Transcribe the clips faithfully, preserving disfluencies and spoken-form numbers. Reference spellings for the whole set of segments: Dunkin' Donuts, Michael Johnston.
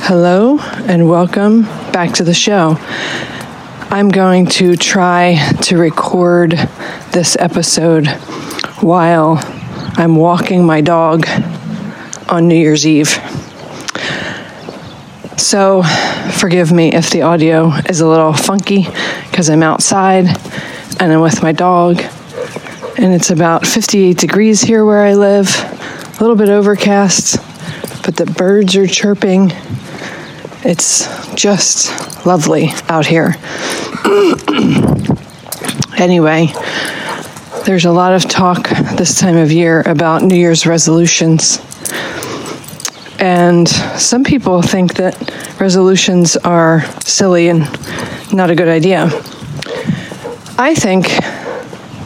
Hello and welcome back to the show. I'm going to try to record this episode while I'm walking my dog on New Year's Eve. So forgive me if the audio is a little funky because I'm outside and I'm with my dog and it's about fifty-eight degrees here where I live, a little bit overcast, but the birds are chirping. It's just lovely out here. Anyway, there's a lot of talk this time of year about New Year's resolutions. And some people think that resolutions are silly and not a good idea. I think,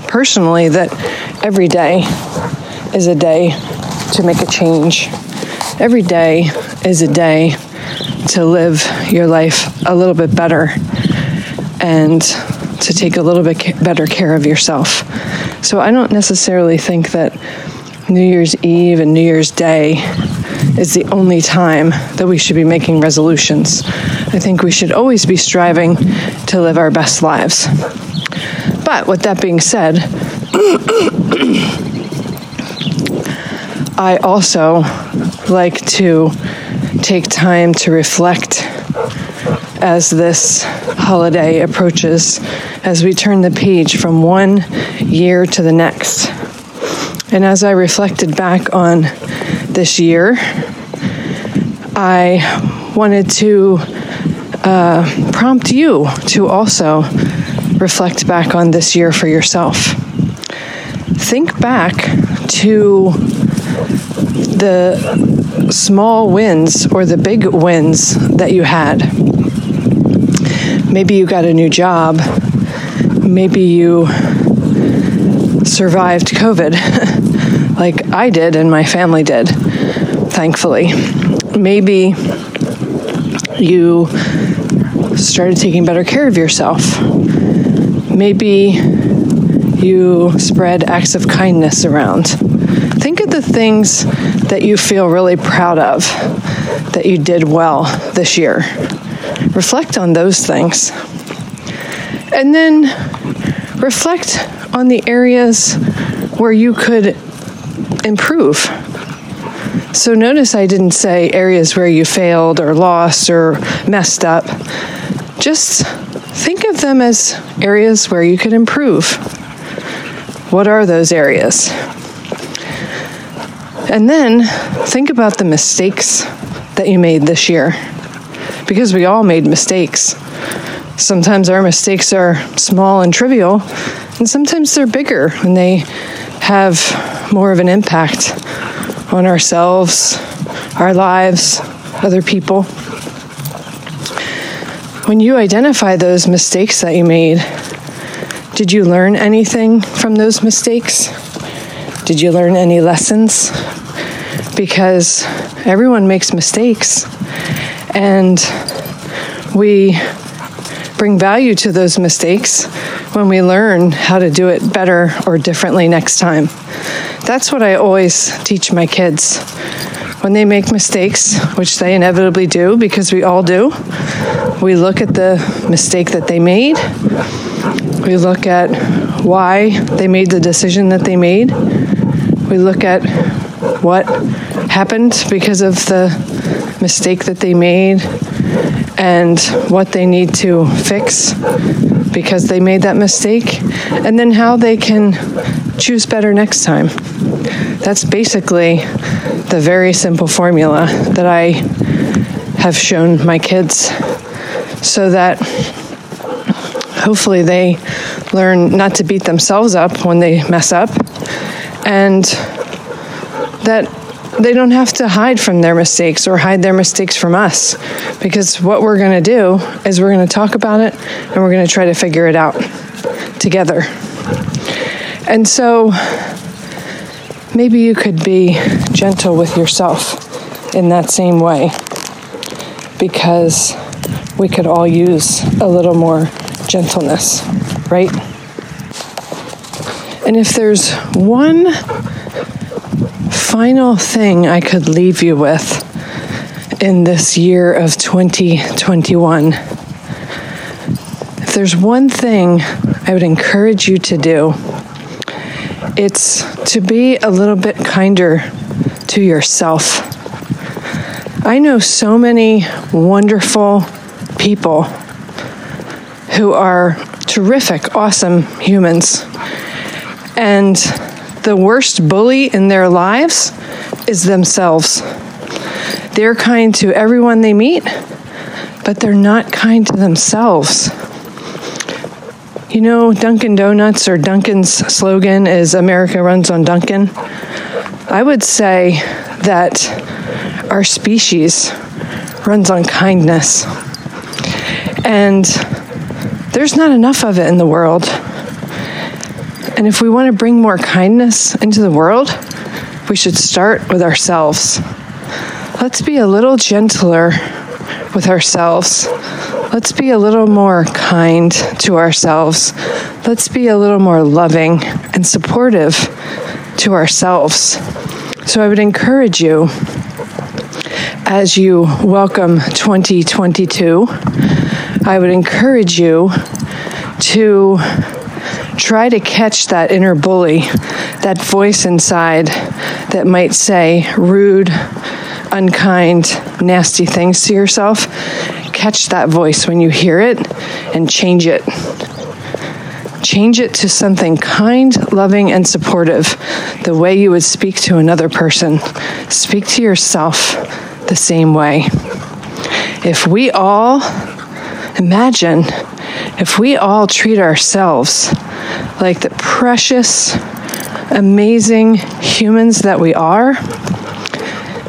personally, that every day is a day to make a change. Every day is a day to live your life a little bit better and to take a little bit better care of yourself. So I don't necessarily think that New Year's Eve and New Year's Day is the only time that we should be making resolutions. I think we should always be striving to live our best lives. But with that being said, I also like to take time to reflect as this holiday approaches, as we turn the page from one year to the next. And as I reflected back on this year, I wanted to uh, prompt you to also reflect back on this year for yourself. Think back to the small wins or the big wins that you had. Maybe you got a new job. Maybe you survived COVID like I did and my family did, thankfully. Maybe you started taking better care of yourself. Maybe you spread acts of kindness around. Think of the things that you feel really proud of, that you did well this year. Reflect on those things. And then reflect on the areas where you could improve. So notice I didn't say areas where you failed or lost or messed up. Just think of them as areas where you could improve. What are those areas? And then think about the mistakes that you made this year, because we all made mistakes. Sometimes our mistakes are small and trivial, and sometimes they're bigger and they have more of an impact on ourselves, our lives, other people. When you identify those mistakes that you made, did you learn anything from those mistakes? Did you learn any lessons? Because everyone makes mistakes, and we bring value to those mistakes when we learn how to do it better or differently next time. That's what I always teach my kids. When they make mistakes, which they inevitably do because we all do, we look at the mistake that they made, we look at why they made the decision that they made, we look at what happened because of the mistake that they made, and what they need to fix because they made that mistake, and then how they can choose better next time. That's basically the very simple formula that I have shown my kids, so that hopefully they learn not to beat themselves up when they mess up, and that they don't have to hide from their mistakes or hide their mistakes from us, because what we're going to do is we're going to talk about it and we're going to try to figure it out together. And so maybe you could be gentle with yourself in that same way, because we could all use a little more gentleness, right? And if there's one final thing I could leave you with in this year of twenty twenty-one, if there's one thing I would encourage you to do, it's to be a little bit kinder to yourself. I know so many wonderful people who are terrific, awesome humans, and the worst bully in their lives is themselves. They're kind to everyone they meet, but they're not kind to themselves. You know, Dunkin' Donuts, or Dunkin's slogan is "America runs on Dunkin'." I would say that our species runs on kindness. And there's not enough of it in the world. And if we want to bring more kindness into the world, we should start with ourselves. Let's be a little gentler with ourselves. Let's be a little more kind to ourselves. Let's be a little more loving and supportive to ourselves. So I would encourage you, as you welcome twenty twenty-two, I would encourage you to try to catch that inner bully, that voice inside that might say rude, unkind, nasty things to yourself. Catch that voice when you hear it and change it. Change it to something kind, loving, and supportive, the way you would speak to another person. Speak to yourself the same way. If we all imagine, if we all treat ourselves like the precious, amazing humans that we are,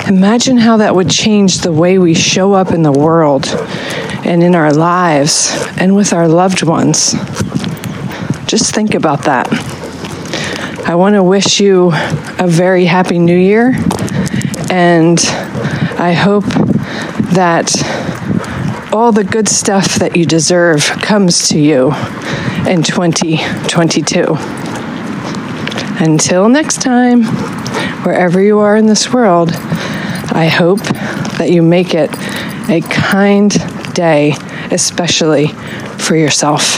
imagine how that would change the way we show up in the world and in our lives and with our loved ones. Just think about that. I want to wish you a very happy new year, and I hope that all the good stuff that you deserve comes to you in twenty twenty-two. Until next time, wherever you are in this world, I hope that you make it a kind day, especially for yourself.